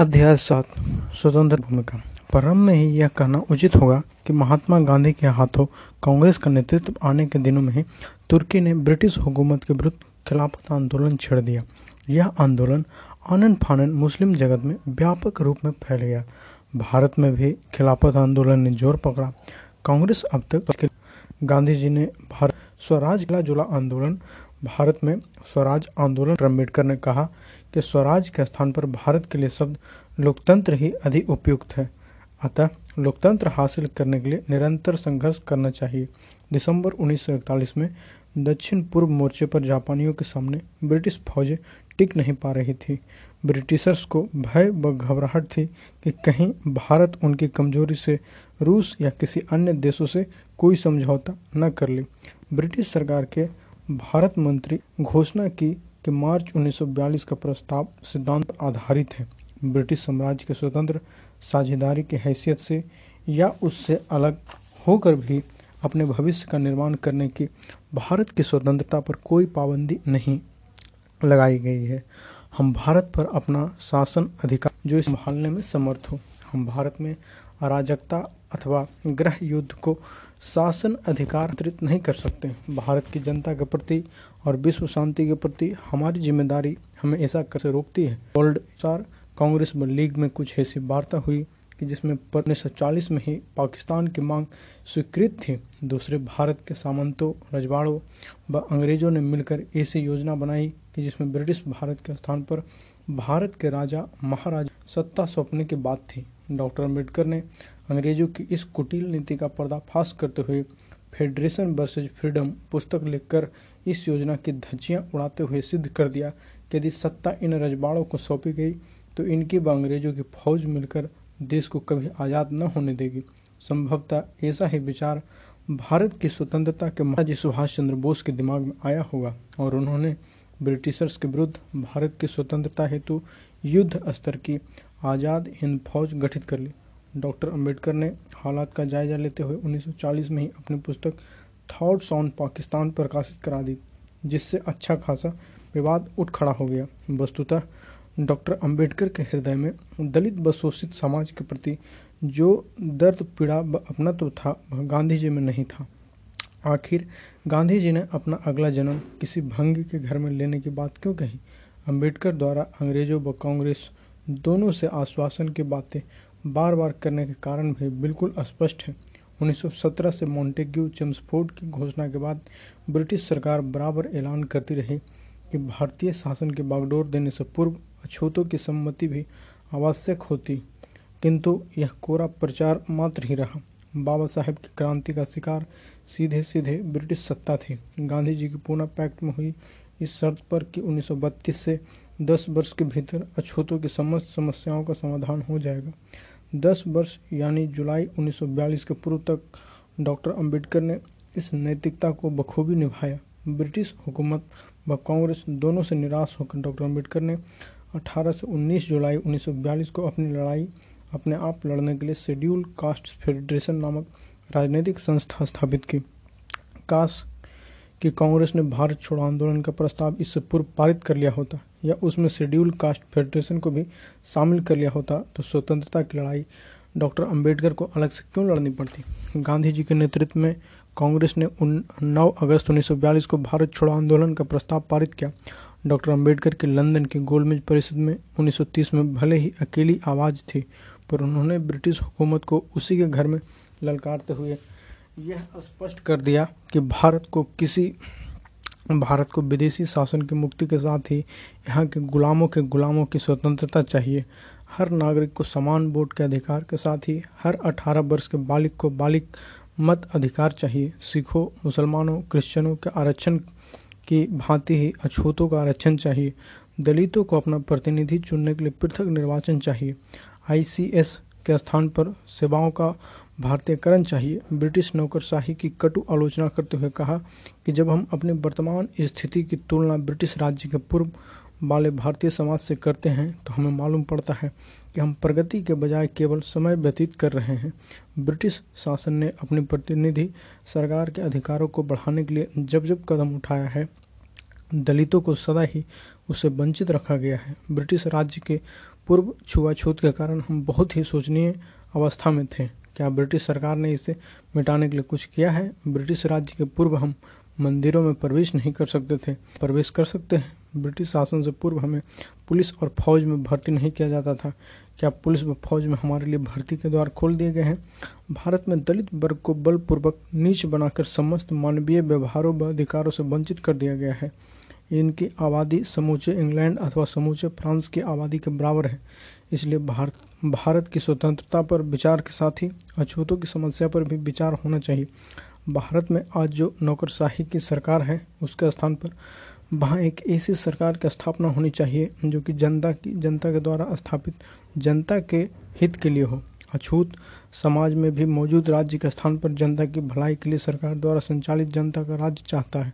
अध्याय 7 स्वतंत्र भूमिका। प्रारंभ में ही यह कहना उचित होगा कि महात्मा गांधी के हाथों कांग्रेस का नेतृत्व आने के दिनों में ही तुर्की ने ब्रिटिश हुकूमत के विरुद्ध खिलाफत आंदोलन छेड़ दिया। यह आंदोलन आनन फानन मुस्लिम जगत में व्यापक रूप में फैल गया। भारत में भी खिलाफत आंदोलन ने जोर पकड़ा। कांग्रेस अब तक गांधी जी ने भारत स्वराज जुला आंदोलन भारत में स्वराज आंदोलन अम्बेडकर ने कहा कि स्वराज के स्थान पर भारत के लिए शब्द लोकतंत्र ही अधिक उपयुक्त है। अतः लोकतंत्र हासिल करने के लिए निरंतर संघर्ष करना चाहिए। दिसंबर 1941 में दक्षिण पूर्व मोर्चे पर जापानियों के सामने ब्रिटिश फौजें टिक नहीं पा रही थी। ब्रिटिशर्स को भय व घबराहट थी कि कहीं भारत उनकी कमजोरी से रूस या किसी अन्य देशों से कोई समझौता न कर ले। ब्रिटिश सरकार के भारत मंत्री घोषणा की कि मार्च 1942 का प्रस्ताव सिद्धांत आधारित है। ब्रिटिश साम्राज्य के स्वतंत्र साझेदारी की हैसियत से या उससे अलग होकर भी अपने भविष्य का निर्माण करने की भारत की स्वतंत्रता पर कोई पाबंदी नहीं लगाई गई है। हम भारत पर अपना शासन अधिकार जो संभालने में समर्थ हो। हम भारत में अराजकता अथवा गृह युद्ध को शासन अधिकार वितरित नहीं कर सकते। भारत की जनता के प्रति और विश्व शांति के प्रति हमारी जिम्मेदारी हमें ऐसा कर से रोकती है। वर्ल्ड स्टार कांग्रेस व लीग में कुछ ऐसी वार्ता हुई कि जिसमें 1940 में ही पाकिस्तान की मांग स्वीकृत थी। दूसरे भारत के सामंतों रजवाड़ों व अंग्रेजों ने मिलकर ऐसी योजना बनाई कि जिसमें ब्रिटिश भारत के स्थान पर भारत के राजा महाराजा सत्ता सौंपने की बात थी। डॉक्टर अम्बेडकर ने अंग्रेजों की इस कुटिल नीति का पर्दाफाश करते हुए फेडरेशन वर्सेज फ्रीडम पुस्तक लिखकर इस योजना की धज्जियां उड़ाते हुए सिद्ध कर दिया कि यदि सत्ता इन रजवाड़ों को सौंपी गई तो इनकी व अंग्रेजों की फौज मिलकर देश को कभी आज़ाद न होने देगी। संभवतः ऐसा ही विचार भारत की स्वतंत्रता के महाराज सुभाष चंद्र बोस के दिमाग में आया होगा और उन्होंने ब्रिटिशर्स के विरुद्ध भारत की स्वतंत्रता हेतु युद्ध स्तर की आज़ाद हिंद फौज गठित कर ली। डॉक्टर अम्बेडकर ने हालात का जायजा लेते हुए 1940 में ही अपनी पुस्तक थाउट्स ऑन पाकिस्तान प्रकाशित करा दी, जिससे अच्छा खासा विवाद उठ खड़ा हो गया। वस्तुतः डॉक्टर अम्बेडकर के हृदय में दलित व शोषित समाज के प्रति जो दर्द पीड़ा व अपनत्व था वह गांधी जी में नहीं था। आखिर गांधी जी ने अपना अगला जन्म किसी भंगी के घर में लेने की बात क्यों कही? अम्बेडकर द्वारा अंग्रेजों व कांग्रेस दोनों से आश्वासन की बातें बार बार करने के कारण भी बिल्कुल अस्पष्ट है। 1917 से मोंटेग्यू चेम्सफोर्ड की घोषणा के बाद ब्रिटिश सरकार बराबर ऐलान करती रही कि भारतीय शासन के बागडोर देने से पूर्व अछूतों की सम्मति भी आवश्यक होती, किंतु यह कोरा प्रचार मात्र ही रहा। बाबा साहेब की क्रांति का शिकार सीधे सीधे ब्रिटिश सत्ता थी। गांधी जी की पूना पैक्ट में हुई इस शर्त पर कि 1932 से 10 वर्ष के भीतर अछूतों की समस्त समस्याओं का समाधान हो जाएगा। 10 वर्ष यानी जुलाई 1942 के पूर्व तक डॉक्टर अम्बेडकर ने इस नैतिकता को बखूबी निभाया। ब्रिटिश हुकूमत व कांग्रेस दोनों से निराश होकर डॉक्टर अम्बेडकर ने 18 से 19 जुलाई 1942 को अपनी लड़ाई अपने आप लड़ने के लिए शेड्यूल्ड कास्ट फेडरेशन नामक राजनीतिक संस्था स्थापित की। काश कि कांग्रेस ने भारत छोड़ो आंदोलन का प्रस्ताव इससे पूर्व पारित कर लिया होता या उसमें शेड्यूल्ड कास्ट फेडरेशन को भी शामिल कर लिया होता तो स्वतंत्रता की लड़ाई डॉक्टर अम्बेडकर को अलग से क्यों लड़नी पड़ती? गांधी जी के नेतृत्व में कांग्रेस ने 9 अगस्त 1942 को भारत छोड़ो आंदोलन का प्रस्ताव पारित किया। डॉक्टर अम्बेडकर के लंदन की गोलमेज परिषद में 1930 में भले ही अकेली आवाज़ थी, पर उन्होंने ब्रिटिश हुकूमत को उसी के घर में ललकारते हुए यह स्पष्ट कर दिया कि भारत को विदेशी शासन की मुक्ति के साथ ही यहाँ के गुलामों की स्वतंत्रता चाहिए। हर नागरिक को समान वोट के अधिकार के साथ ही हर 18 वर्ष के बालिक को बालिक मत अधिकार चाहिए। सिखों मुसलमानों क्रिश्चियनों के आरक्षण की भांति ही अछूतों का आरक्षण चाहिए। दलितों को अपना प्रतिनिधि चुनने के लिए पृथक निर्वाचन चाहिए। ICS के स्थान पर सेवाओं का भारतीयकरण चाहिए। ब्रिटिश नौकरशाही की कटु आलोचना करते हुए कहा कि जब हम अपनी वर्तमान स्थिति की तुलना ब्रिटिश राज्य के पूर्व वाले भारतीय समाज से करते हैं तो हमें मालूम पड़ता है कि हम प्रगति के बजाय केवल समय व्यतीत कर रहे हैं। ब्रिटिश शासन ने अपनी प्रतिनिधि सरकार के अधिकारों को बढ़ाने के लिए जब जब कदम उठाया है दलितों को सदा ही उससे वंचित रखा गया है। ब्रिटिश राज्य के पूर्व छुआछूत के कारण हम बहुत ही शोचनीय अवस्था में थे। क्या ब्रिटिश सरकार ने इसे मिटाने के लिए कुछ किया है? ब्रिटिश राज्य के पूर्व हम मंदिरों में प्रवेश नहीं कर सकते थे, प्रवेश कर सकते हैं। ब्रिटिश शासन से पूर्व हमें पुलिस और फौज में भर्ती नहीं किया जाता था। क्या पुलिस व फौज में हमारे लिए भर्ती के द्वार खोल दिए गए हैं? भारत में दलित वर्ग को बलपूर्वक नीच बनाकर समस्त मानवीय व्यवहारों व अधिकारों से वंचित कर दिया गया है। इनकी आबादी समूचे इंग्लैंड अथवा समूचे फ्रांस की आबादी के बराबर है। इसलिए भारत की स्वतंत्रता पर विचार के साथ ही अछूतों की समस्या पर भी विचार होना चाहिए। भारत में आज जो नौकरशाही की सरकार है उसके स्थान पर वहाँ एक ऐसी सरकार की स्थापना होनी चाहिए जो कि जनता के द्वारा स्थापित जनता के हित के लिए हो। अछूत समाज में भी मौजूद राज्य के स्थान पर जनता की भलाई के लिए सरकार द्वारा संचालित जनता का राज्य चाहता है।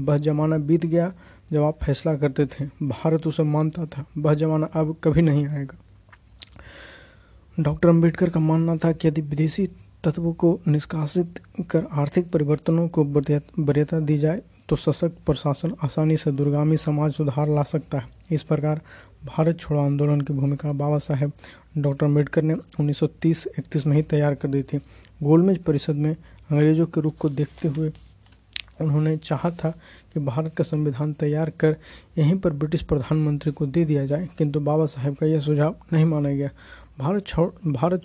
वह जमाना बीत गया जब आप फैसला करते थे, भारत उसे मानता था। वह जमाना अब कभी नहीं आएगा। डॉक्टर अम्बेडकर का मानना था कि यदि विदेशी तत्वों को निष्कासित कर आर्थिक परिवर्तनों को वरीयता दी जाए तो सशक्त प्रशासन आसानी से दूरगामी समाज सुधार ला सकता है। इस प्रकार भारत छोड़ो आंदोलन की भूमिका बाबा साहेब डॉक्टर अम्बेडकर ने 1930-31 में ही तैयार कर दी थी। गोलमेज परिषद में अंग्रेजों के रुख को देखते हुए उन्होंने चाहा था कि भारत का संविधान तैयार कर यहीं पर ब्रिटिश प्रधानमंत्री को दे दिया जाए, किंतु बाबा साहेब का यह सुझाव नहीं माना गया। भारत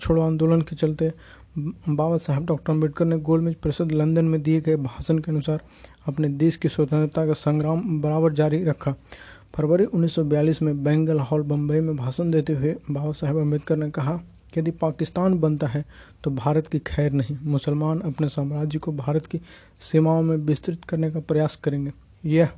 छोड़ो आंदोलन के चलते बाबा साहब डॉक्टर अम्बेडकर ने गोलमेज परिषद लंदन में दिए गए भाषण के अनुसार अपने देश की स्वतंत्रता का संग्राम बराबर जारी रखा। फरवरी 1942 में बेंगल हॉल बम्बई में भाषण देते हुए बाबा साहब अम्बेडकर ने कहा कि यदि पाकिस्तान बनता है तो भारत की खैर नहीं। मुसलमान अपने साम्राज्य को भारत की सीमाओं में विस्तृत करने का प्रयास करेंगे। यह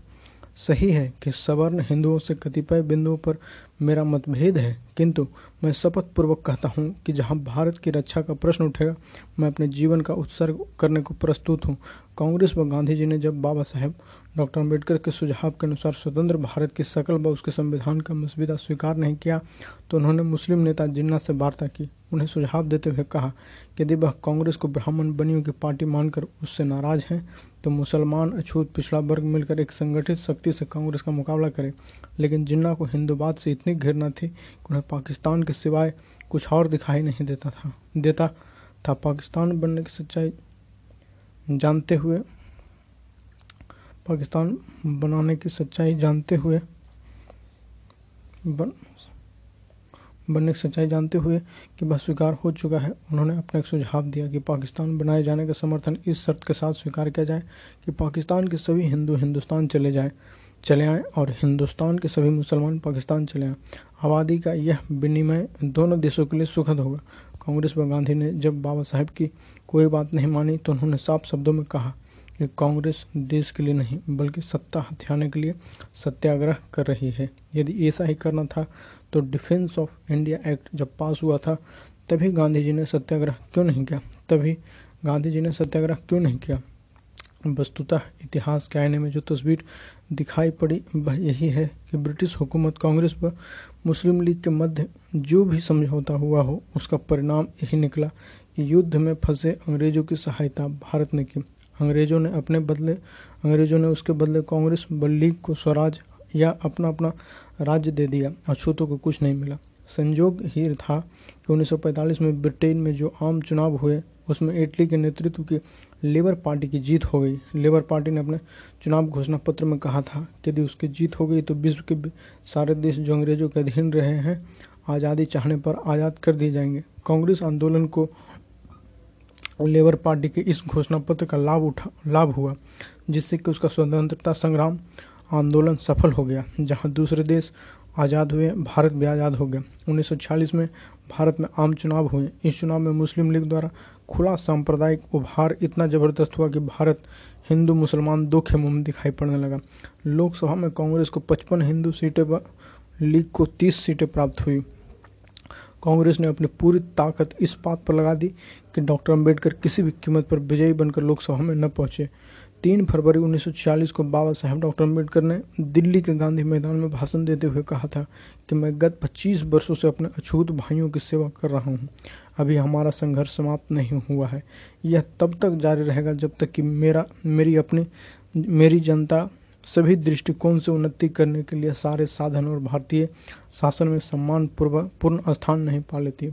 सही है कि सवर्ण हिंदुओं से कतिपय बिंदुओं पर मेरा मतभेद है, किंतु मैं शपथ पूर्वक कहता हूँ कि जहाँ भारत की रक्षा का प्रश्न उठेगा मैं अपने जीवन का उत्सर्ग करने को प्रस्तुत हूँ। कांग्रेस व गांधी जी ने जब बाबा साहेब डॉक्टर अम्बेडकर के सुझाव के अनुसार स्वतंत्र भारत की शक्ल व उसके संविधान का मसविदा स्वीकार नहीं किया तो उन्होंने मुस्लिम नेता जिन्ना से वार्ता की। उन्हें सुझाव देते हुए कहा कि यदि वह कांग्रेस को ब्राह्मण बनियों की पार्टी मानकर उससे नाराज हैं तो मुसलमान अछूत पिछड़ा वर्ग मिलकर एक संगठित शक्ति से कांग्रेस का मुकाबला करें। लेकिन जिन्ना को हिंदूवाद से इतनी घृणा थी कि उन्हें पाकिस्तान के सिवाय कुछ और दिखाई नहीं देता था। पाकिस्तान बनने की सच्चाई जानते हुए बनने की सच्चाई जानते हुए कि वह स्वीकार हो चुका है, उन्होंने अपना एक सुझाव दिया कि पाकिस्तान बनाए जाने का समर्थन इस शर्त के साथ स्वीकार किया जाए कि पाकिस्तान के सभी हिंदू हिंदुस्तान चले आएँ और हिंदुस्तान के सभी मुसलमान पाकिस्तान चले आएँ। आबादी का यह विनिमय दोनों देशों के लिए सुखद होगा। कांग्रेस व गांधी ने जब बाबा साहेब की कोई बात नहीं मानी तो उन्होंने साफ शब्दों में कहा कि कांग्रेस देश के लिए नहीं बल्कि सत्ता हथियाने के लिए सत्याग्रह कर रही है। यदि ऐसा ही करना था तो डिफेंस ऑफ इंडिया एक्ट जब पास हुआ था तभी गांधी जी ने सत्याग्रह क्यों नहीं किया। वस्तुतः इतिहास के आईने में जो तस्वीर दिखाई पड़ी वह यही है कि ब्रिटिश हुकूमत कांग्रेस व मुस्लिम लीग के मध्य जो भी समझौता हुआ हो उसका परिणाम यही निकला कि युद्ध में फंसे अंग्रेजों की सहायता भारत ने की। अंग्रेजों ने उसके बदले कांग्रेस व लीग को स्वराज या अपना राज्य दे दिया। अछूतों को कुछ नहीं मिला। संयोग ही था कि 1945 में ब्रिटेन में जो आम चुनाव हुए उसमें एटली के नेतृत्व की लेबर पार्टी की जीत हो गई। लेबर पार्टी ने अपने चुनाव घोषणा पत्र में कहा था कि यदि उसकी जीत हो गई तो विश्व के सारे देश जो अंग्रेजों के अधीन रहे हैं आज़ादी चाहने पर आज़ाद कर दिए जाएंगे। कांग्रेस आंदोलन को लेबर पार्टी के इस घोषणा पत्र का लाभ हुआ जिससे कि उसका स्वतंत्रता संग्राम आंदोलन सफल हो गया। जहां दूसरे देश आज़ाद हुए भारत भी आज़ाद हो गया। 1946 में भारत में आम चुनाव हुए। इस चुनाव में मुस्लिम लीग द्वारा खुला सांप्रदायिक उभार इतना ज़बरदस्त हुआ कि भारत हिंदू मुसलमान दो खेमों में दिखाई पड़ने लगा। लोकसभा में कांग्रेस को 55 हिंदू सीटें व लीग को 30 सीटें प्राप्त हुई। कांग्रेस ने अपनी पूरी ताकत इस बात पर लगा दी कि डॉक्टर अम्बेडकर किसी भी कीमत पर विजयी बनकर लोकसभा में न पहुँचे। 3 फरवरी 1946 को बाबा साहेब डॉक्टर अम्बेडकर ने दिल्ली के गांधी मैदान में भाषण देते हुए कहा था कि मैं गत 25 वर्षों से अपने अछूत भाइयों की सेवा कर रहा हूं। अभी हमारा संघर्ष समाप्त नहीं हुआ है। यह तब तक जारी रहेगा जब तक कि मेरी जनता सभी दृष्टिकोण से उन्नति करने के लिए सारे साधन और भारतीय शासन में सम्मानपूर्ण स्थान नहीं पा लेती।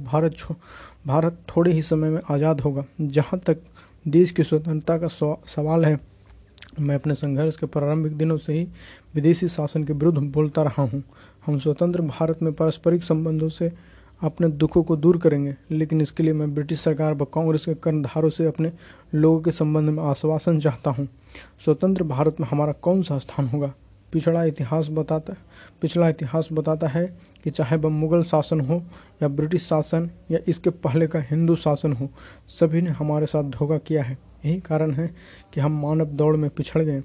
भारत थोड़े ही समय में आज़ाद होगा। जहाँ तक देश की स्वतंत्रता का सवाल है, मैं अपने संघर्ष के प्रारंभिक दिनों से ही विदेशी शासन के विरुद्ध बोलता रहा हूँ। हम स्वतंत्र भारत में पारस्परिक संबंधों से अपने दुखों को दूर करेंगे, लेकिन इसके लिए मैं ब्रिटिश सरकार व कांग्रेस के कर्णधारों से अपने लोगों के संबंध में आश्वासन चाहता हूँ। स्वतंत्र भारत में हमारा कौन सा स्थान होगा? पिछला इतिहास बताता है कि चाहे वह मुगल शासन हो या ब्रिटिश शासन या इसके पहले का हिंदू शासन हो, सभी ने हमारे साथ धोखा किया है। यही कारण है कि हम मानव दौड़ में पिछड़ गए।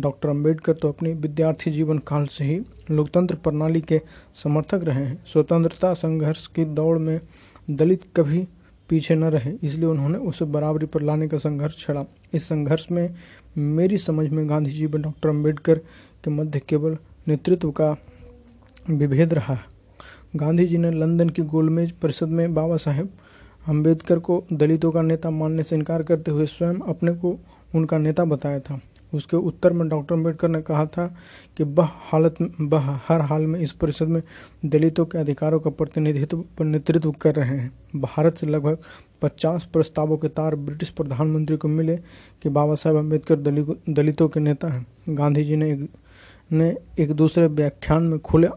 डॉक्टर अम्बेडकर तो अपने विद्यार्थी जीवन काल से ही लोकतंत्र प्रणाली के समर्थक रहे हैं। स्वतंत्रता संघर्ष की दौड़ में दलित कभी पीछे न रहे, इसलिए उन्होंने उसे बराबरी पर लाने का संघर्ष छेड़ा। इस संघर्ष में मेरी समझ में गांधी जी व डॉक्टर अम्बेडकर के मध्य केवल नेतृत्व का विभेद रहा। गांधी जी ने लंदन की गोलमेज परिषद में बाबा साहेब अम्बेडकर को दलितों का नेता मानने से इनकार करते हुए स्वयं अपने को उनका नेता बताया था। उसके उत्तर में डॉक्टर अम्बेडकर ने कहा था कि वह हर हाल में इस परिषद में दलितों के अधिकारों का प्रतिनिधित्व कर रहे हैं। भारत से लगभग 50 प्रस्तावों के तार ब्रिटिश प्रधानमंत्री को मिले कि बाबा साहेब अम्बेडकर दलितों के नेता हैं। गांधी जी ने एक दूसरे व्याख्यान में खुले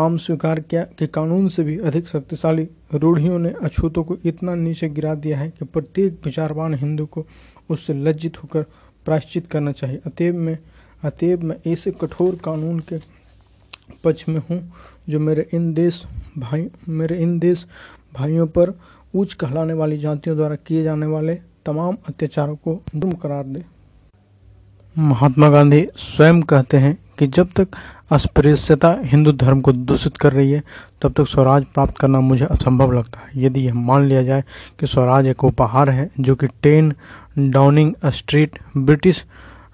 आम स्वीकार किया कि कानून से भी अधिक शक्तिशाली रूढ़ियों ने अछूतों को इतना नीचे गिरा दिया है कि प्रत्येक विचारवान हिंदू को उससे लज्जित होकर प्रायश्चित करना चाहिए। अतएव मैं ऐसे कठोर कानून के पक्ष में हूँ जो मेरे इन देश भाइयों पर ऊंच कहलाने वाली जातियों द्वारा किए जाने वाले तमाम अत्याचारों को दुम करार दे। महात्मा गांधी स्वयं कहते हैं कि जब तक अस्पृश्यता हिंदू धर्म को दूषित कर रही है, तब तक स्वराज प्राप्त करना मुझे असंभव लगता है। यदि यह मान लिया जाए कि स्वराज एक उपहार है जो कि 10 डाउनिंग स्ट्रीट ब्रिटिश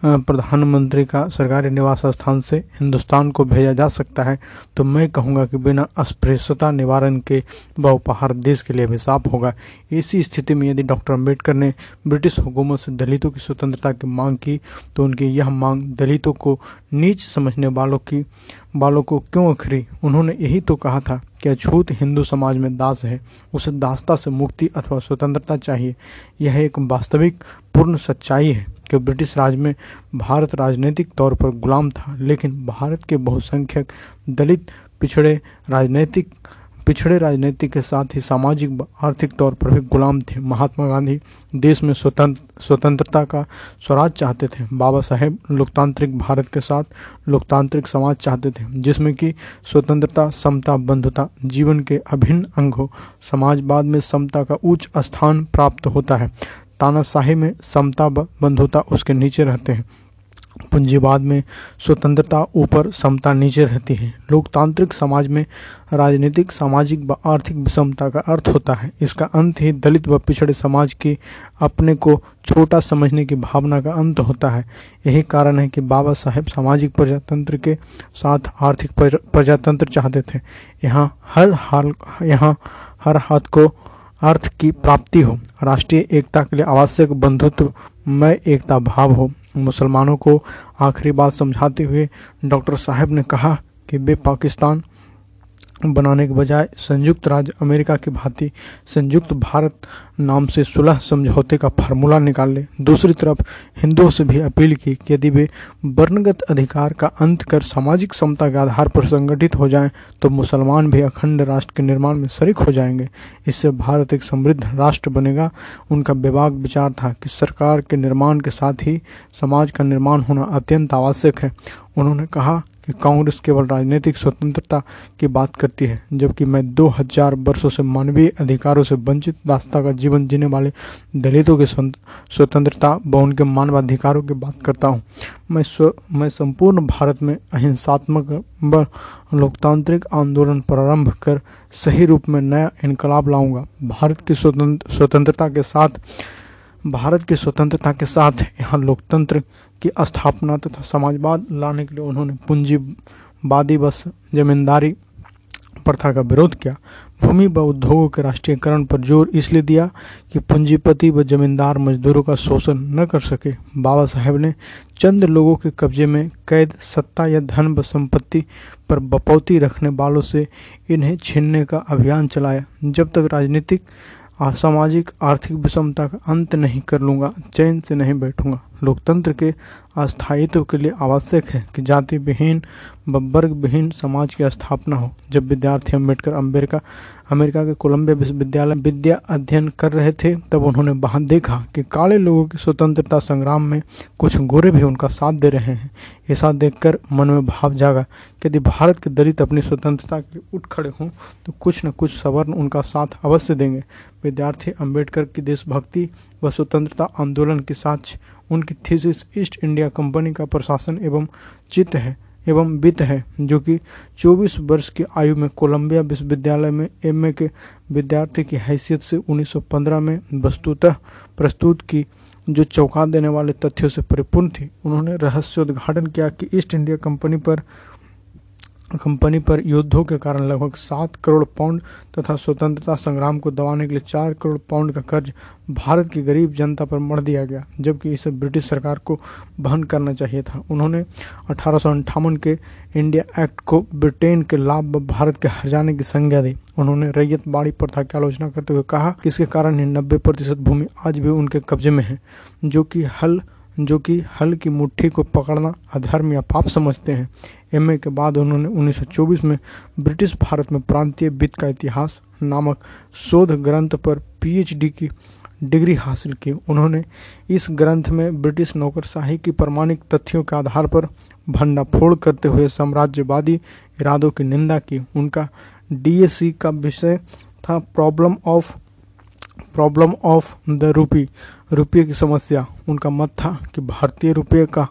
प्रधानमंत्री का सरकारी निवास स्थान से हिंदुस्तान को भेजा जा सकता है, तो मैं कहूँगा कि बिना अस्पृश्यता निवारण के वह उपहार देश के लिए अभिशाप होगा। इसी स्थिति में यदि डॉक्टर अम्बेडकर ने ब्रिटिश हुकूमत से दलितों की स्वतंत्रता की मांग की, तो उनकी यह मांग दलितों को नीच समझने वालों को क्यों अखरी? उन्होंने यही तो कहा था कि अछूत हिंदू समाज में दास है, उसे दासता से मुक्ति अथवा स्वतंत्रता चाहिए। यह एक वास्तविक पूर्ण सच्चाई है कि ब्रिटिश राज में भारत राजनीतिक तौर पर गुलाम था, लेकिन भारत के बहुसंख्यक दलित पिछड़े राजनीतिक के साथ ही सामाजिक व आर्थिक तौर पर भी गुलाम थे। महात्मा गांधी देश में स्वतंत्रता का स्वराज चाहते थे। बाबा साहेब लोकतांत्रिक भारत के साथ लोकतांत्रिक समाज चाहते थे, जिसमें कि स्वतंत्रता, समता, बंधुता जीवन के अभिन्न अंग हो। समाजवाद में समता का उच्च स्थान प्राप्त होता है, तानाशाही में समता व बंधुता उसके नीचे रहते हैं। पूंजीवाद में स्वतंत्रता ऊपर, समता नीचे रहती है। लोकतांत्रिक समाज में राजनीतिक, सामाजिक व आर्थिक विषमता का अर्थ होता है। इसका अंत ही दलित व पिछड़े समाज की अपने को छोटा समझने की भावना का अंत होता है। यही कारण है कि बाबा साहेब सामाजिक प्रजातंत्र के साथ आर्थिक प्रजातंत्र चाहते थे। यहाँ हर हाथ को अर्थ की प्राप्ति हो, राष्ट्रीय एकता के लिए आवश्यक बंधुत्व में एकता भाव हो। मुसलमानों को आखिरी बात समझाते हुए डॉक्टर साहब ने कहा कि वे पाकिस्तान बनाने के बजाय संयुक्त राज्य अमेरिका की भांति संयुक्त भारत नाम से सुलह समझौते का फार्मूला निकाल ले। दूसरी तरफ हिंदुओं से भी अपील की कि यदि वे वर्णगत अधिकार का अंत कर सामाजिक समता के आधार पर संगठित हो जाएं, तो मुसलमान भी अखंड राष्ट्र के निर्माण में शरीक हो जाएंगे। इससे भारत एक समृद्ध राष्ट्र बनेगा। उनका बेबाक विचार था कि सरकार के निर्माण के साथ ही समाज का निर्माण होना अत्यंत आवश्यक है। उन्होंने कहा कि कांग्रेस केवल राजनीतिक स्वतंत्रता की बात करती है, जबकि मैं 2000 वर्षों से मानवीय अधिकारों से वंचित दासता का जीवन जीने वाले दलितों के स्वतंत्रता व उनके मानवाधिकारों की बात करता हूँ। मैं संपूर्ण भारत में अहिंसात्मक व लोकतांत्रिक आंदोलन प्रारंभ कर सही रूप में नया इनकलाब लाऊंगा। भारत की स्वतंत्रता के साथ यहाँ लोकतंत्र की स्थापना तथा समाजवाद लाने के लिए उन्होंने पूंजीवादी बस जमींदारी प्रथा का विरोध किया। भूमि व उद्योगों के राष्ट्रीयकरण पर जोर इसलिए दिया कि पूंजीपति व जमींदार मजदूरों का शोषण न कर सके। बाबा साहेब ने चंद लोगों के कब्जे में कैद सत्ता या धन व संपत्ति पर बपौती रखने वालों से इन्हें छीनने का अभियान चलाया। जब तक राजनीतिक सामाजिक आर्थिक विषमता का अंत नहीं कर लूँगा, चैन से नहीं बैठूंगा। लोकतंत्र के अस्थायित्व के लिए आवश्यक है कि जाति विहीन व वर्ग विहीन समाज की स्थापना हो। जब विद्यार्थी अम्बेडकर अमेरिका के कोलंबिया विश्वविद्यालय विद्या अध्ययन कर रहे थे, तब उन्होंने वहां देखा कि काले लोगों की स्वतंत्रता संग्राम में कुछ गोरे भी उनका साथ दे रहे हैं। ऐसा देखकर मन में भाव जागा कि यदि भारत के दलित अपनी स्वतंत्रता के लिए उठ खड़े हों तो कुछ न कुछ सवर्ण उनका साथ अवश्य देंगे। विद्यार्थी अम्बेडकर की देशभक्ति व स्वतंत्रता आंदोलन के साथ उनकी थीसिस ईस्ट इंडिया कंपनी का प्रशासन एवं चित्त है एवं वित्त है, जो कि 24 वर्ष की आयु में कोलंबिया विश्वविद्यालय में एमए के विद्यार्थी की हैसियत से 1915 में वस्तुतः प्रस्तुत की, जो चौंका देने वाले तथ्यों से परिपूर्ण थी। उन्होंने रहस्योद्घाटन किया कि ईस्ट इंडिया कंपनी पर युद्धों के कारण लगभग 7 करोड़ पाउंड तथा स्वतंत्रता संग्राम को दबाने के लिए 4 करोड़ पाउंड का कर्ज भारत की गरीब जनता पर मढ़ दिया गया, जबकि इसे ब्रिटिश सरकार को वहन करना चाहिए था। उन्होंने 1858 के इंडिया एक्ट को ब्रिटेन के लाभ व भारत के हर्जाने की संज्ञा दी। उन्होंने रैयत बाड़ी प्रथा की आलोचना करते हुए कहा कि इसके कारण ही 90% भूमि आज भी उनके कब्जे में है, जो कि हल की मुट्ठी को पकड़ना अधर्म या पाप समझते हैं। एमए के बाद उन्होंने 1924 में ब्रिटिश भारत में प्रांतीय वित्त का इतिहास नामक शोध ग्रंथ पर पीएचडी की डिग्री हासिल की। उन्होंने इस ग्रंथ में ब्रिटिश नौकरशाही की प्रमाणिक तथ्यों के आधार पर भंडाफोड़ करते हुए साम्राज्यवादी इरादों की निंदा की। उनका डीएसी का विषय था प्रॉब्लम ऑफ द रुपये की समस्या। उनका मत था कि भारतीय रुपये का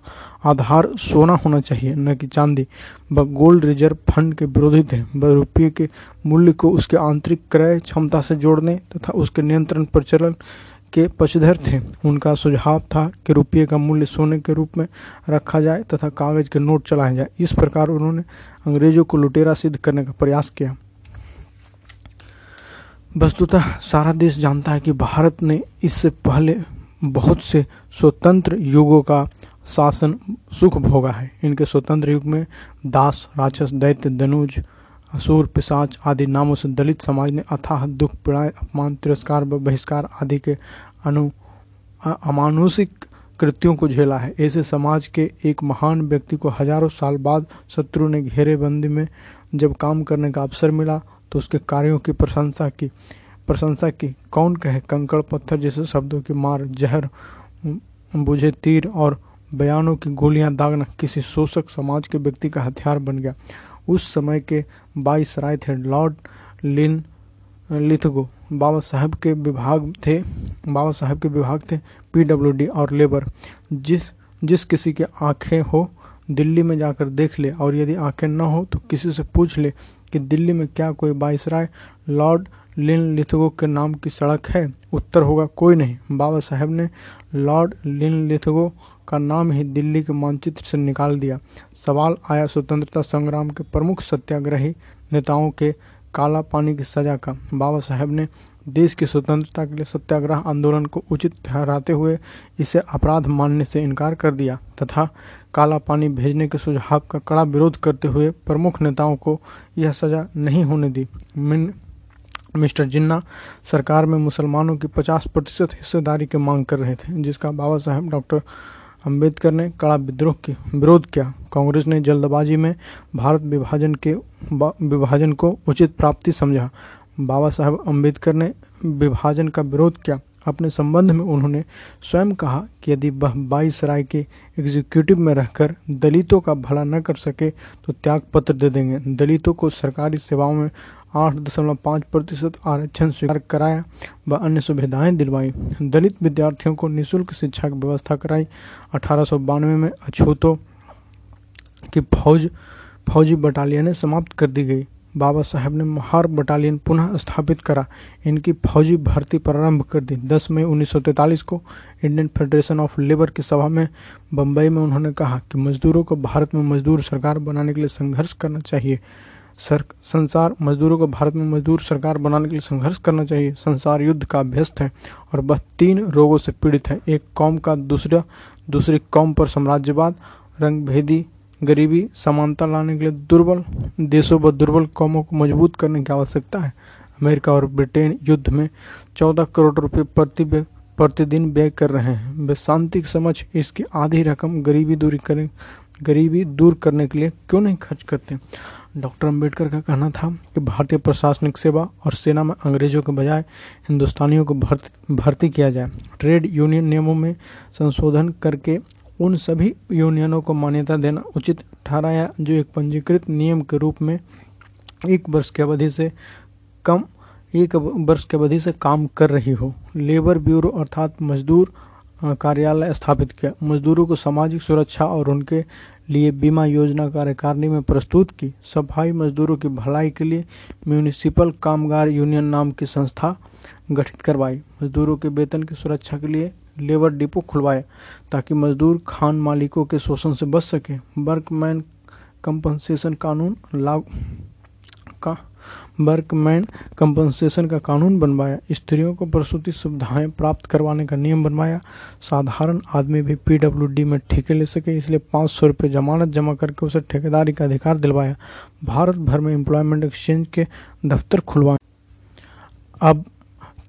आधार सोना होना चाहिए, न कि चांदी। वह गोल्ड रिजर्व फंड के विरोधी थे। वह रुपये के मूल्य को उसके आंतरिक क्रय क्षमता से जोड़ने तथा उसके नियंत्रण प्रचलन के पक्षधर थे। उनका सुझाव था कि रुपये का मूल्य सोने के रूप में रखा जाए तथा कागज़ के नोट चलाए जाए। इस प्रकार उन्होंने अंग्रेजों को लुटेरा सिद्ध करने का प्रयास किया। वस्तुतः सारा देश जानता है कि भारत ने इससे पहले बहुत से स्वतंत्र युगों का शासन सुख भोगा है। इनके स्वतंत्र युग में दास, राक्षस, दैत्य, दनुज, असुर, पिशाच आदि नामों से दलित समाज ने अथाह दुख, पीड़ाएं, अपमान, तिरस्कार व बहिष्कार आदि के अमानुषिक कृत्यों को झेला है। ऐसे समाज के एक महान व्यक्ति को हजारों साल बाद शत्रु ने घेरेबंदी में जब काम करने का अवसर मिला तो उसके कार्यों की प्रशंसा की। कौन कहे कंकड़ पत्थर जैसे शब्दों की मार, जहर बुझे तीर और बयानों की गोलियां दागना किसी शोषक समाज के व्यक्ति का हथियार बन गया। उस समय के वाइसराय थे लॉर्ड लिनलिथगो, बाबा साहब के विभाग थे पीडब्ल्यूडी और लेबर। जिस किसी के आंखें हो दिल्ली में जाकर देख ले, और यदि आंखें न हो तो किसी से पूछ ले कि दिल्ली में क्या कोई वाइसराय लॉर्ड लिनलिथगो के नाम की सड़क है? उत्तर होगा कोई नहीं। बाबा साहेब ने लॉर्ड लिनलिथगो का नाम ही दिल्ली के मानचित्र से निकाल दिया। सवाल आया स्वतंत्रता संग्राम के प्रमुख सत्याग्रही नेताओं के काला पानी की सजा का। बाबा साहेब ने देश की स्वतंत्रता के लिए सत्याग्रह आंदोलन को उचित ठहराते हुए इसे अपराध मानने से इनकार कर दिया तथा काला पानी भेजने के सुझाव का कड़ा विरोध करते हुए प्रमुख नेताओं को यह सजा नहीं होने दी। मिस्टर जिन्ना सरकार में मुसलमानों की 50% हिस्सेदारी की मांग कर रहे थे, जिसका बाबा साहेब डॉक्टर अम्बेडकर ने कड़ा विद्रोह की विरोध किया। कांग्रेस ने जल्दबाजी में भारत विभाजन को उचित प्राप्ति समझा। बाबा साहब अम्बेडकर ने विभाजन का विरोध किया। अपने संबंध में उन्होंने स्वयं कहा कि यदि वह वाइसराय के एग्जीक्यूटिव में रहकर दलितों का भला न कर सके तो त्यागपत्र दे देंगे। दलितों को सरकारी सेवाओं में 8.5% आरक्षण स्वीकार कराया व अन्य सुविधाएं दिलवाई। दलित विद्यार्थियों को निःशुल्क शिक्षा की व्यवस्था कराई। 1892 में अछूतों की फौजी बटालियनें समाप्त कर दी गई। बाबा साहब ने महाड बटालियन पुनः स्थापित करा। इनकी फौजी भर्ती प्रारंभ कर दी। 10 मई 1943 को इंडियन फेडरेशन ऑफ लेबर की सभा में बम्बई में उन्होंने कहा कि मजदूरों को भारत में मजदूर सरकार बनाने के लिए संघर्ष करना चाहिए। संसार मजदूरों को भारत में मजदूर सरकार बनाने के लिए संघर्ष करना चाहिए। संसार युद्ध का अभ्यस्त है और वह तीन रोगों से पीड़ित है, एक कौम का, दूसरी कौम पर साम्राज्यवाद, रंगभेदी, गरीबी। समानता लाने के लिए दुर्बल देशों व दुर्बल कौमों को मजबूत करने की आवश्यकता है। अमेरिका और ब्रिटेन युद्ध में 14 करोड़ रुपये प्रतिदिन व्यय कर रहे हैं। वे शांति समझ इसकी आधी रकम गरीबी दूर करने के लिए क्यों नहीं खर्च करते। डॉक्टर अम्बेडकर का कहना था कि भारतीय प्रशासनिक सेवा और सेना में अंग्रेजों के बजाय हिंदुस्तानियों को भर्ती किया जाए। ट्रेड यूनियन नियमों में संशोधन करके उन सभी यूनियनों को मान्यता देना उचित ठहराया जो एक पंजीकृत नियम के रूप में एक वर्ष की अवधि से काम कर रही हो। लेबर ब्यूरो अर्थात मजदूर कार्यालय स्थापित किया। मजदूरों को सामाजिक सुरक्षा और उनके लिए बीमा योजना कार्यकारिणी में प्रस्तुत की। सफाई मजदूरों की भलाई के लिए म्यूनिसिपल कामगार यूनियन नाम की संस्था गठित करवाई। मजदूरों के वेतन की सुरक्षा के लिए लेबर डिपो खुलवाया ताकि मजदूर खान मालिकों के शोषण से बच सके। वर्कमैन कंपनसेशन का कानून बनवाया। स्त्रियों को प्रसूति सुविधाएं प्राप्त करवाने का नियम बनवाया। साधारण आदमी भी PWD में ठेके ले सके इसलिए 500 रुपये जमानत जमा करके उसे ठेकेदारी का अधिकार दिलवाया। भारत भर में एम्प्लॉयमेंट एक्सचेंज के दफ्तर खुलवाए। अब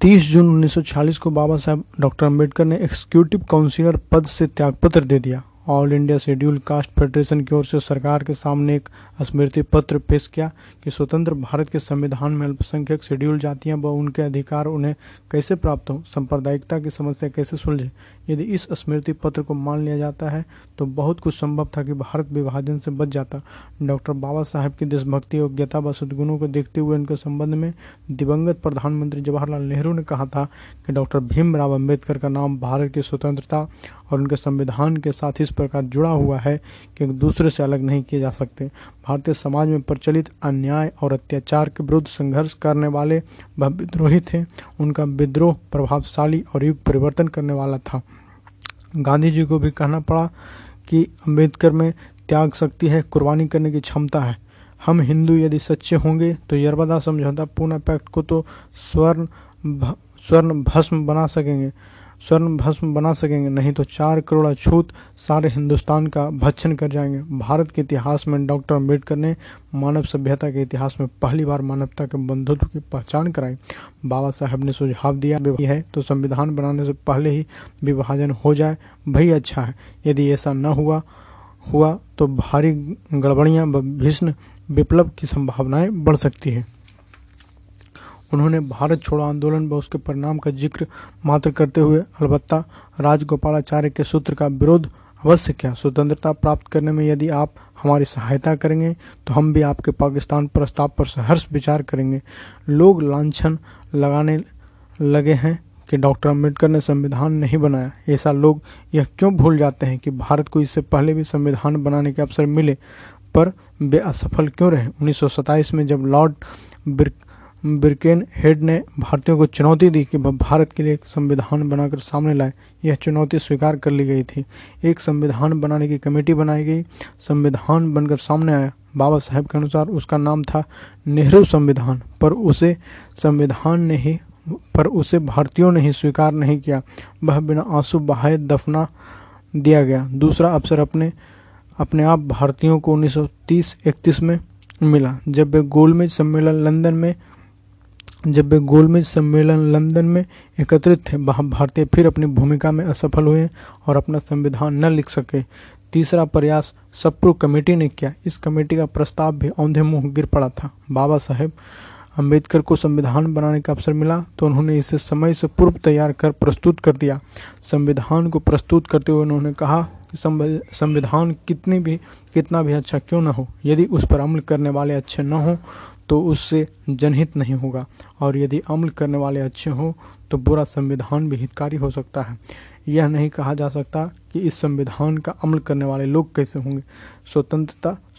30 जून 1946 को बाबा साहब डॉक्टर अम्बेडकर ने एग्जीक्यूटिव काउंसिलर पद से त्यागपत्र दे दिया। All India scheduled caste federation की ओर से सरकार के सामने एक स्मृति पत्र पेश किया कि स्वतंत्र भारत के संविधान में अल्पसंख्यक शेड्यूल जातियां व उनके अधिकार उन्हें कैसे प्राप्त हों, सांप्रदायिकता की समस्या कैसे सुलझे। यदि इस स्मृति पत्र को मान लिया जाता है तो बहुत कुछ संभव था कि भारत विभाजन से बच जाता। डॉक्टर बाबा साहब की देशभक्ति, योग्यता व सद्गुणों को देखते हुए उनके संबंध में दिवंगत प्रधानमंत्री जवाहरलाल नेहरू ने कहा था कि डॉक्टर भीमराव अम्बेडकर का नाम भारत की स्वतंत्रता और उनके संविधान के साथ इस प्रकार जुड़ा हुआ है कि एक दूसरे से अलग नहीं किए जा सकते। भारतीय समाज में प्रचलित अन्याय और अत्याचार के विरुद्ध संघर्ष करने वाले वह विद्रोही थे। उनका विद्रोह प्रभावशाली और युग परिवर्तन करने वाला था। गांधी जी को भी कहना पड़ा कि अम्बेडकर में त्याग शक्ति है, कुर्बानी करने की क्षमता है। हम हिंदू यदि सच्चे होंगे तो यरवादा समझौता, पूना पैक्ट को तो स्वर्ण भस्म बना सकेंगे, नहीं तो 4 करोड़ अछूत सारे हिंदुस्तान का भक्षण कर जाएंगे। भारत के इतिहास में डॉक्टर अम्बेडकर ने मानव सभ्यता के इतिहास में पहली बार मानवता के बंधुत्व की पहचान कराई। बाबा साहब ने सुझाव दिया है तो संविधान बनाने से पहले ही विभाजन हो जाए वही अच्छा है। यदि ऐसा न हुआ तो भारी गड़बड़ियाँ व भीषण विप्लव की संभावनाएं बढ़ सकती है। उन्होंने भारत छोड़ो आंदोलन व उसके परिणाम का जिक्र मात्र करते हुए अलबत्ता राजगोपालाचारी के सूत्र का विरोध अवश्य किया। स्वतंत्रता प्राप्त करने में यदि आप हमारी सहायता करेंगे तो हम भी आपके पाकिस्तान प्रस्ताव पर सहर्ष विचार करेंगे। लोग लांछन लगाने लगे हैं कि डॉक्टर अम्बेडकर ने संविधान नहीं बनाया। ऐसा लोग यह क्यों भूल जाते हैं कि भारत को इससे पहले भी संविधान बनाने के अवसर मिले पर वे असफल क्यों रहे। 1927 में जब लॉर्ड ब्रिकेन हेड ने भारतीयों को चुनौती दी कि वह भारत के लिए एक संविधान बनाकर सामने लाए, यह चुनौती स्वीकार कर ली गई थी। एक संविधान बनाने की कमेटी बनाई गई। संविधान बनकर सामने आया। बाबा साहब के अनुसार उसका नाम था नेहरू संविधान, पर उसे भारतीयों ने ही स्वीकार नहीं किया। वह बिना आंसू बहाए दफना दिया गया। दूसरा अवसर अपने आप भारतीयों को 1930-31 में मिला जब वे गोलमेज सम्मेलन लंदन में एकत्रित थे। वहाँ भारतीय फिर अपनी भूमिका में असफल हुए और अपना संविधान न लिख सके। तीसरा प्रयास सप्रू कमेटी ने किया। इस कमेटी का प्रस्ताव भी औंधे मुँह गिर पड़ा था। बाबा साहेब अम्बेडकर को संविधान बनाने का अवसर मिला तो उन्होंने इसे समय से पूर्व तैयार कर प्रस्तुत कर दिया। संविधान को प्रस्तुत करते हुए उन्होंने कहा कि संविधान कितना भी अच्छा क्यों न हो, यदि उस पर अमल करने वाले अच्छे न हों तो उससे जनहित नहीं होगा, और यदि अमल करने वाले अच्छे हों तो बुरा संविधान भी हितकारी हो सकता है। यह नहीं कहा जा सकता कि इस संविधान का अमल करने वाले लोग कैसे होंगे।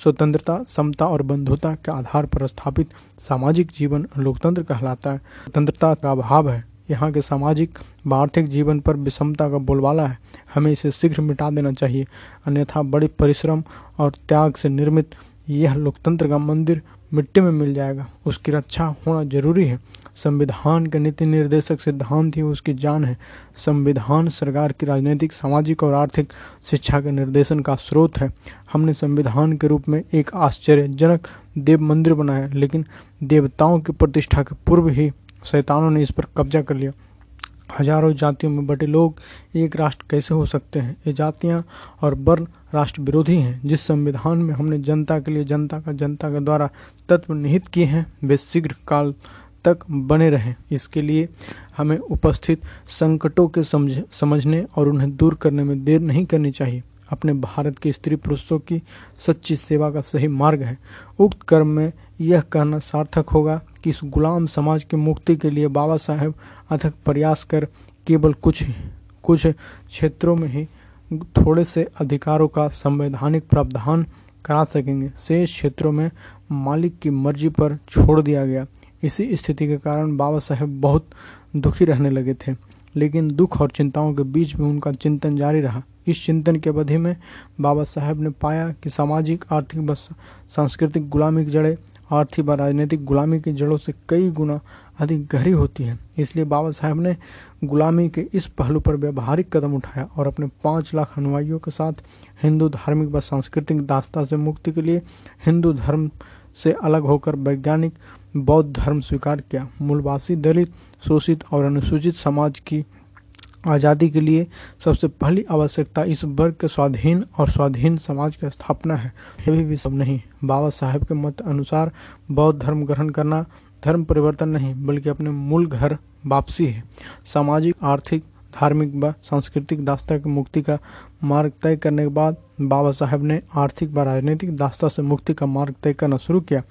स्वतंत्रता, समता और बंधुता के आधार पर स्थापित सामाजिक जीवन लोकतंत्र कहलाता है। स्वतंत्रता का अभाव है। यहाँ के सामाजिक व आर्थिक जीवन पर विषमता का बोलबाला है। हमें इसे शीघ्र मिटा देना चाहिए, अन्यथा बड़े परिश्रम और त्याग से निर्मित यह लोकतंत्र का मंदिर मिट्टी में मिल जाएगा, उसकी रक्षा होना जरूरी है। संविधान के नीति निर्देशक सिद्धांत ही उसकी जान है। संविधान सरकार की राजनीतिक, सामाजिक और आर्थिक शिक्षा के निर्देशन का स्रोत है। हमने संविधान के रूप में एक आश्चर्यजनक देव मंदिर बनाया, लेकिन देवताओं की प्रतिष्ठा के पूर्व ही शैतानों ने इस पर कब्जा कर लिया। हजारों जातियों में बटे लोग एक राष्ट्र कैसे हो सकते हैं? ये जातियाँ और वर्ण राष्ट्र विरोधी हैं। जिस संविधान में हमने जनता के लिए जनता के द्वारा तत्व निहित किए हैं, वे शीघ्र काल तक बने रहें। इसके लिए हमें उपस्थित संकटों के समझने और उन्हें दूर करने में देर नहीं करनी चाहिए। अपने भारत के स्त्री पुरुषों की सच्ची सेवा का सही मार्ग है। उक्त कर्म में यह कहना सार्थक होगा कि इस गुलाम समाज की मुक्ति के लिए बाबा साहेब अथक प्रयास कर केवल कुछ क्षेत्रों में ही थोड़े से अधिकारों का संवैधानिक प्रावधान करा सकेंगे। शेष क्षेत्रों में मालिक की मर्जी पर छोड़ दिया गया। इसी स्थिति के कारण बाबा साहेब बहुत दुखी रहने लगे थे, लेकिन दुख और चिंताओं के बीच भी उनका चिंतन जारी रहा। इस चिंतन की अवधि में बाबा साहेब ने पाया कि सामाजिक, आर्थिक व सांस्कृतिक गुलामी की जड़ें आर्थिक व राजनीतिक गुलामी की जड़ों से कई गुना अधिक गहरी होती है। इसलिए बाबा साहेब ने गुलामी के इस पहलू पर व्यावहारिक कदम उठाया और अपने 5 लाख अनुयायियों के साथ हिंदू धार्मिक व सांस्कृतिक दासता से मुक्ति के लिए हिंदू धर्म से अलग होकर वैज्ञानिक बौद्ध धर्म स्वीकार किया। मूलवासी, दलित, शोषित और अनुसूचित समाज की आज़ादी के लिए सबसे पहली आवश्यकता इस वर्ग के स्वाधीन और स्वाधीन समाज की स्थापना है। यही भी सब नहीं। बाबा साहेब के मत अनुसार बौद्ध धर्म ग्रहण करना धर्म परिवर्तन नहीं, बल्कि अपने मूल घर वापसी है। सामाजिक, आर्थिक, धार्मिक व सांस्कृतिक दासता की मुक्ति का मार्ग तय करने के बाद बाबा साहेब ने आर्थिक व राजनीतिक दासता से मुक्ति का मार्ग तय करना शुरू किया।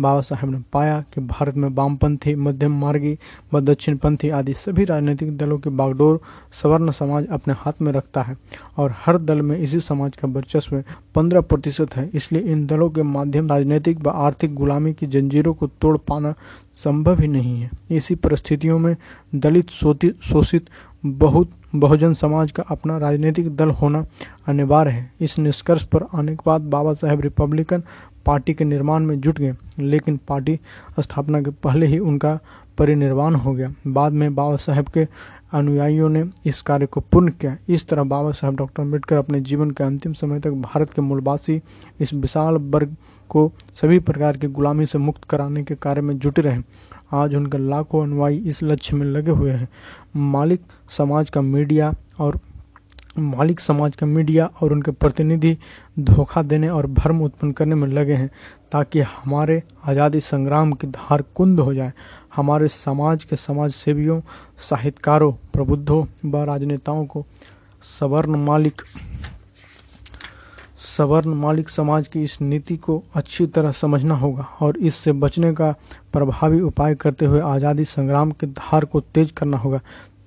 बाबा साहेब ने पाया कि भारत में वामपंथी, मध्यम मार्गी व दक्षिणपंथी आदि सभी राजनीतिक दलों की बागडोर सवर्ण समाज अपने हाथ में रखता है और हर दल में इसी समाज का वर्चस्व 15% है। इसलिए इन दलों के माध्यम राजनीतिक व आर्थिक गुलामी की जंजीरों को तोड़ पाना संभव ही नहीं है। इसी परिस्थितियों में दलित, शोषित, बहुजन समाज का अपना राजनीतिक दल होना अनिवार्य है। इस निष्कर्ष पर आने के बाद बाबा साहेब रिपब्लिकन पार्टी के निर्माण में जुट गए, लेकिन पार्टी स्थापना के पहले ही उनका परिनिर्वाण हो गया। बाद में बाबा साहेब के अनुयायियों ने इस कार्य को पूर्ण किया। इस तरह बाबा साहेब डॉक्टर अम्बेडकर अपने जीवन के अंतिम समय तक भारत के मूलवासी इस विशाल वर्ग को सभी प्रकार की गुलामी से मुक्त कराने के कार्य में जुटे रहे। आज उनके लाखों अनुयायी इस लक्ष्य में लगे हुए हैं। मालिक समाज का मीडिया और उनके प्रतिनिधि धोखा देने और भ्रम उत्पन्न करने में लगे हैं, ताकि हमारे आज़ादी संग्राम की धार कुंद हो जाए। हमारे समाज के समाज सेवियों, साहित्यकारों, प्रबुद्धों व राजनेताओं को सवर्ण मालिक समाज की इस नीति को अच्छी तरह समझना होगा और इससे बचने का प्रभावी उपाय करते हुए आज़ादी संग्राम की धार को तेज करना होगा,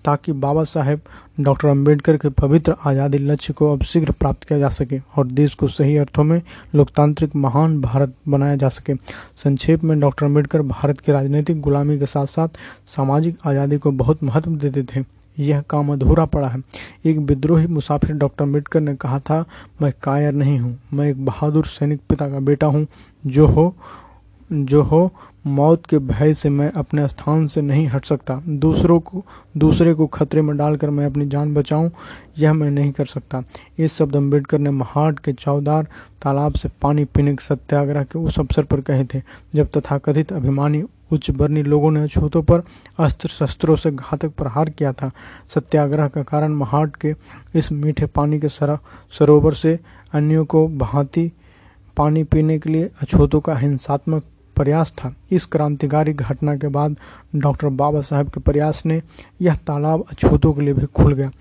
ताकि बाबा साहेब डॉक्टर अम्बेडकर के पवित्र आज़ादी लक्ष्य को अब शीघ्र प्राप्त किया जा सके और देश को सही अर्थों में लोकतांत्रिक महान भारत बनाया जा सके। संक्षेप में, डॉक्टर अम्बेडकर भारत की राजनीतिक गुलामी के साथ साथ सामाजिक आज़ादी को बहुत महत्व देते थे। यह काम अधूरा पड़ा है। एक विद्रोही मुसाफिर डॉक्टर अम्बेडकर ने कहा था, मैं कायर नहीं हूँ, मैं एक बहादुर सैनिक पिता का बेटा हूँ, जो हो मौत के भय से मैं अपने स्थान से नहीं हट सकता। दूसरे को खतरे में डालकर मैं अपनी जान बचाऊं, यह मैं नहीं कर सकता। इस शब्द अम्बेडकर ने महाड के चौदार तालाब से पानी पीने के सत्याग्रह के उस अवसर पर कहे थे, जब तथाकथित अभिमानी उच्च वर्णीय लोगों ने अछूतों पर अस्त्र शस्त्रों से घातक प्रहार किया था। सत्याग्रह का कारण महाड के इस मीठे पानी के सरोवर से अन्यों को भांति पानी पीने के लिए अछूतों का हिंसात्मक प्रयास था। इस क्रांतिकारी घटना के बाद डॉक्टर बाबा साहब के प्रयास ने यह तालाब अछूतों के लिए भी खुल गया।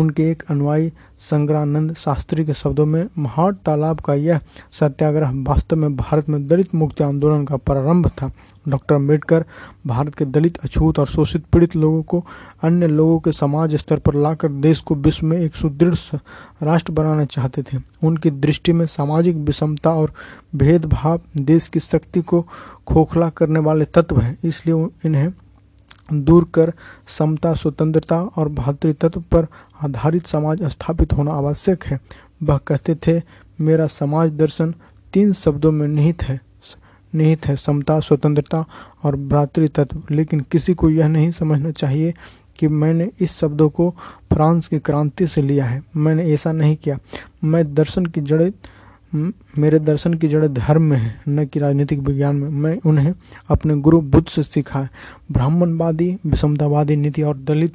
उनके एक अनुयायी शंकरानंद शास्त्री के शब्दों में, महाड तालाब का यह सत्याग्रह वास्तव में भारत में दलित मुक्ति आंदोलन का प्रारंभ था। डॉक्टर अम्बेडकर भारत के दलित, अछूत और शोषित पीड़ित लोगों को अन्य लोगों के समाज स्तर पर लाकर देश को विश्व में एक सुदृढ़ राष्ट्र बनाना चाहते थे। उनकी दृष्टि में सामाजिक विषमता और भेदभाव देश की शक्ति को खोखला करने वाले तत्व हैं, इसलिए इन्हें दूर कर समता, स्वतंत्रता और भातृत्व पर आधारित समाज स्थापित होना आवश्यक है। वह कहते थे, मेरा समाज दर्शन 3 शब्दों में निहित है, निहित है समता, स्वतंत्रता और भ्रातृत्व। लेकिन किसी को यह नहीं समझना चाहिए कि मैंने इस शब्दों को फ्रांस की क्रांति से लिया है, मैंने ऐसा नहीं किया। मेरे दर्शन की जड़ें धर्म में है, न कि राजनीतिक विज्ञान में। मैं उन्हें अपने गुरु बुद्ध से सीखा है। ब्राह्मणवादी, विषमतावादी नीति और दलित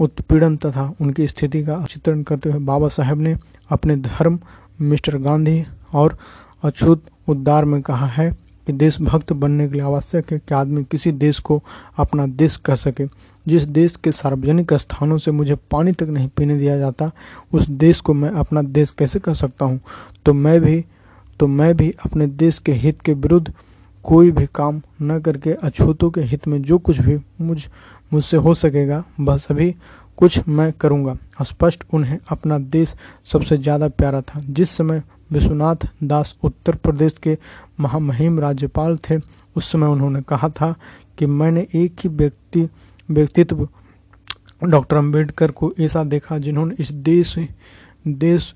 उत्पीड़न तथा उनकी स्थिति का चित्रण करते हुए बाबा साहेब ने अपने धर्म, मिस्टर गांधी और अछूत उद्धार में कहा है कि देशभक्त बनने के लिए आवश्यक है कि आदमी किसी देश को अपना देश कह सके। जिस देश के सार्वजनिक स्थानों से मुझे पानी तक नहीं पीने दिया जाता, उस देश को मैं अपना देश कैसे कह सकता हूँ? तो मैं भी अपने देश के हित के विरुद्ध कोई भी काम न करके अछूतों के हित में जो कुछ भी मुझसे हो सकेगा वह सभी कुछ मैं करूँगा। स्पष्ट उन्हें अपना देश सबसे ज़्यादा प्यारा था। जिस समय विश्वनाथ दास उत्तर प्रदेश के महामहिम राज्यपाल थे, उस समय उन्होंने कहा था कि मैंने एक ही व्यक्तित्व डॉक्टर अम्बेडकर को ऐसा देखा जिन्होंने इस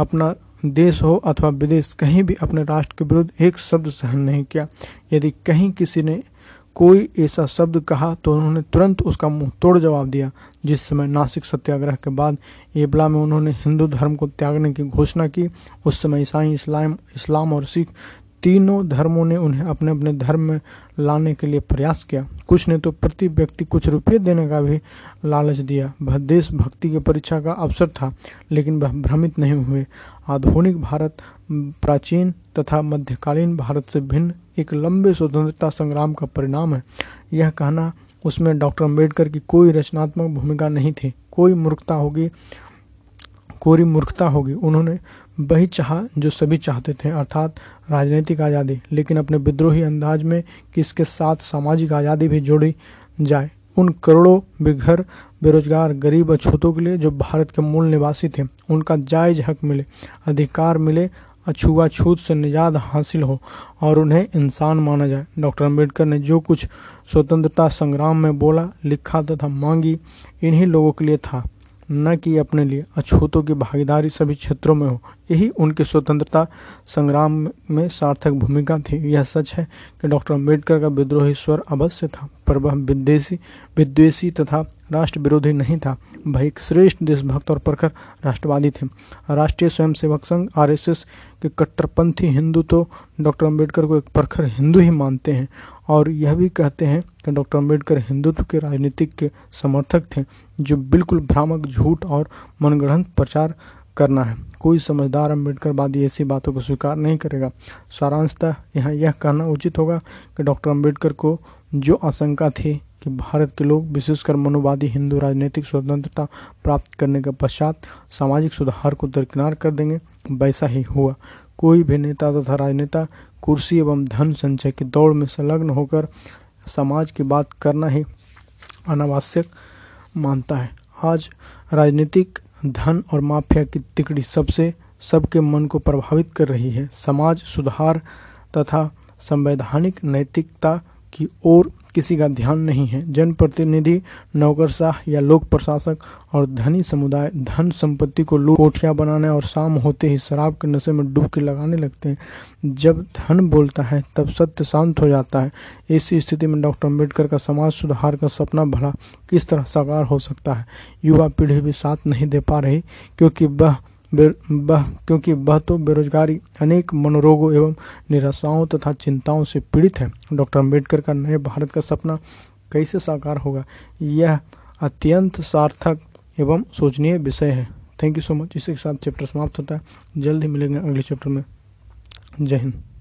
अपना देश हो अथवा विदेश, कहीं भी अपने राष्ट्र के विरुद्ध एक शब्द सहन नहीं किया। यदि कहीं किसी ने कोई ऐसा शब्द कहा तो उन्होंने तुरंत उसका मुंह तोड़ जवाब दिया। जिस समय नासिक सत्याग्रह के बाद एबला में उन्होंने हिंदू धर्म को त्यागने की घोषणा की, उस समय ईसाई, इस्लाम और सिख तीनों धर्मों ने उन्हें अपने अपने धर्म में लाने के लिए प्रयास किया। कुछ ने तो प्रति व्यक्ति कुछ रुपये देने का भी लालच दिया। वह देशभक्ति की परीक्षा का अवसर था, लेकिन वह भ्रमित नहीं हुए। आधुनिक भारत प्राचीन तथा मध्यकालीन भारत से भिन्न एक लंबे स्वतंत्रता संग्राम का परिणाम है। यह कहना उसमें डॉक्टर अम्बेडकर की कोई रचनात्मक भूमिका नहीं थी, कोरी मूर्खता होगी। उन्होंने वही चाहा जो सभी चाहते थे, अर्थात राजनीतिक आज़ादी, लेकिन अपने विद्रोही अंदाज में कि इसके साथ सामाजिक आज़ादी भी जोड़ी जाए। उन करोड़ों बेघर, बेरोजगार, गरीब अछूतों के लिए जो भारत के मूल निवासी थे, उनका जायज हक मिले, अधिकार मिले, अछूआछूत से निजात हासिल हो और उन्हें इंसान माना जाए। डॉक्टर अम्बेडकर ने जो कुछ स्वतंत्रता संग्राम में बोला, लिखा तथा मांगी, इन्हीं लोगों के लिए था, न कि अपने लिए। अछूतों की भागीदारी सभी क्षेत्रों में हो, यही उनके स्वतंत्रता संग्राम में सार्थक भूमिका थी। यह सच है कि डॉक्टर अम्बेडकर का विद्रोही स्वर अवश्य था, पर वह विद्वेषी तथा राष्ट्र विरोधी नहीं था। वह एक श्रेष्ठ देशभक्त और प्रखर राष्ट्रवादी थे। राष्ट्रीय स्वयंसेवक संघ RSS के कट्टरपंथी हिंदू तो डॉक्टर अम्बेडकर को एक प्रखर हिंदू ही मानते हैं और यह भी कहते हैं कि डॉक्टर अम्बेडकर हिंदुत्व के राजनीतिक के समर्थक थे, जो बिल्कुल भ्रामक, झूठ और मनगढ़ंत प्रचार करना है। कोई समझदार अम्बेडकरवादी ऐसी बातों को स्वीकार नहीं करेगा। सारांशतः यहाँ यह कहना उचित होगा कि डॉक्टर अम्बेडकर को जो आशंका थी कि भारत के लोग, विशेषकर मनोवादी हिंदू, राजनीतिक स्वतंत्रता प्राप्त करने के पश्चात सामाजिक सुधार को दरकिनार कर देंगे, वैसा ही हुआ। कोई भी नेता तथा राजनेता कुर्सी एवं धन संचय की दौड़ में संलग्न होकर समाज की बात करना ही अनावश्यक मानता है। आज राजनीतिक धन और माफिया की तिकड़ी सबके मन को प्रभावित कर रही है। समाज सुधार तथा संवैधानिक नैतिकता की ओर किसी का ध्यान नहीं है। जनप्रतिनिधि, नौकरशाह या लोक प्रशासक और धनी समुदाय धन संपत्ति को लूट कोठियाँ बनाने और शाम होते ही शराब के नशे में डुबकी लगाने लगते हैं। जब धन बोलता है तब सत्य शांत हो जाता है। ऐसी स्थिति में डॉक्टर अम्बेडकर का समाज सुधार का सपना भला किस तरह साकार हो सकता है? युवा पीढ़ी भी साथ नहीं दे पा रही, क्योंकि वह तो बेरोजगारी, अनेक मनोरोगों एवं निराशाओं तथा चिंताओं से पीड़ित है। डॉक्टर अम्बेडकर का नए भारत का सपना कैसे साकार होगा? यह अत्यंत सार्थक एवं सोचनीय विषय है। Thank you so much. इसी के साथ चैप्टर समाप्त होता है। जल्द ही मिलेंगे अगले चैप्टर में। जय हिंद।